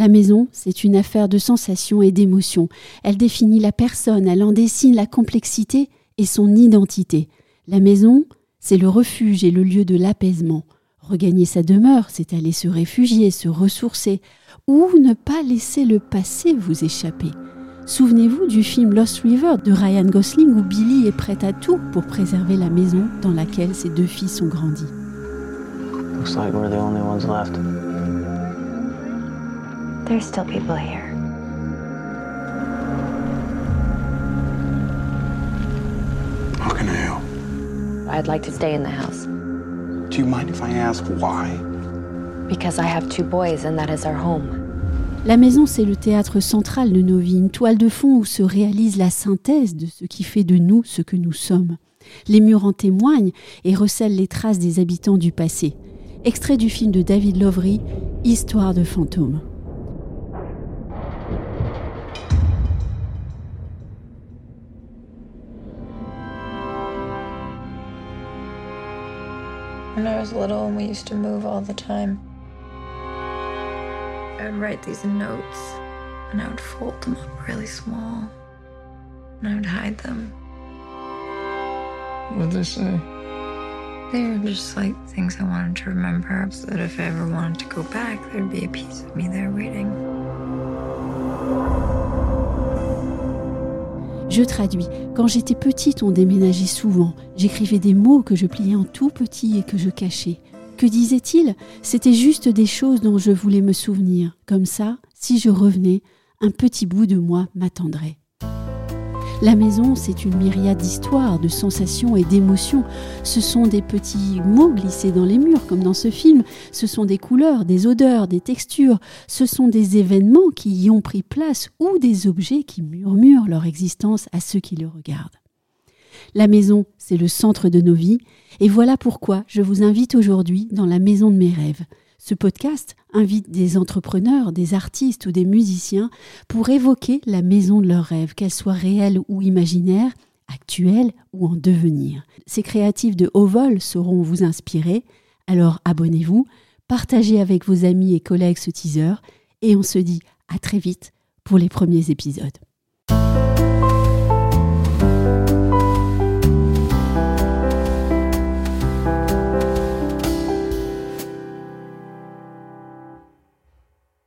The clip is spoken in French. La maison, c'est une affaire de sensations et d'émotions. Elle définit la personne, elle en dessine la complexité et son identité. La maison, c'est le refuge et le lieu de l'apaisement. Regagner sa demeure, c'est aller se réfugier, se ressourcer, ou ne pas laisser le passé vous échapper. Souvenez-vous du film Lost River de Ryan Gosling où Billy est prête à tout pour préserver la maison dans laquelle ses deux filles sont grandies. Looks like we're the only ones left. There's still people here. How can I help? I'd like to stay in the house. Do you mind if I ask why? Because I have two boys and that is our home. La maison, c'est le théâtre central de nos vies, une toile de fond où se réalise la synthèse de ce qui fait de nous ce que nous sommes. Les murs en témoignent et recèlent les traces des habitants du passé. Extrait du film de David Lowery, Histoire de fantômes. When I was little, we used to move all the time. I would write these notes, and I would fold them up really small, and I would hide them. What'd they say? They were just like things I wanted to remember, so that if I ever wanted to go back, there'd be a piece of me there waiting. Je traduis. Quand j'étais petite, on déménageait souvent. J'écrivais des mots que je pliais en tout petit et que je cachais. Que disait-il ? C'était juste des choses dont je voulais me souvenir. Comme ça, si je revenais, un petit bout de moi m'attendrait. La maison, c'est une myriade d'histoires, de sensations et d'émotions. Ce sont des petits mots glissés dans les murs, comme dans ce film. Ce sont des couleurs, des odeurs, des textures. Ce sont des événements qui y ont pris place ou des objets qui murmurent leur existence à ceux qui le regardent. La maison, c'est le centre de nos vies, et voilà pourquoi je vous invite aujourd'hui dans la maison de mes rêves. Ce podcast invite des entrepreneurs, des artistes ou des musiciens pour évoquer la maison de leurs rêves, qu'elle soit réelle ou imaginaire, actuelle ou en devenir. Ces créatifs de haut vol sauront vous inspirer, alors abonnez-vous, partagez avec vos amis et collègues ce teaser, et on se dit à très vite pour les premiers épisodes.